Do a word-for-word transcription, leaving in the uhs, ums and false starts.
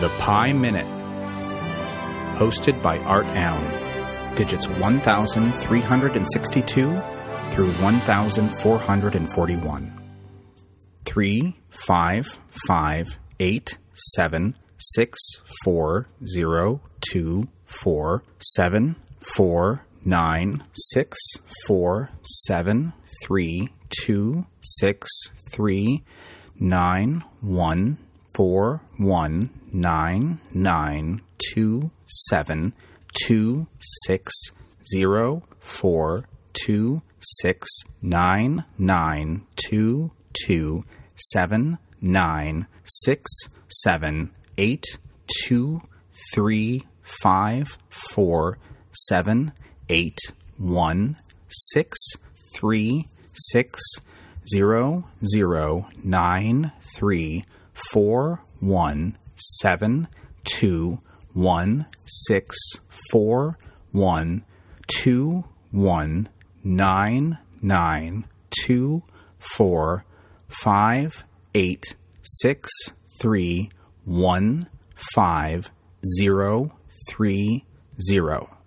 The Pi Minute, hosted by Art Allen, digits one thousand three hundred sixty-two through one thousand four hundred forty-one. Three, five, five, eight, seven, six, four, zero, two, four, seven, four, nine, six, four, seven, three, two, six, three, nine, one, four, one, nine, nine, two, seven, two, six, zero, four, two, six, nine, nine, two, two, seven, nine, six, seven, eight, two, three, five, four, seven, eight, one, six, three, six, zero, zero, nine, three, four, one, seven, two, one, six, four, one, two, one, nine, nine, two, four, five, eight, six, three, one, five, zero, three, zero.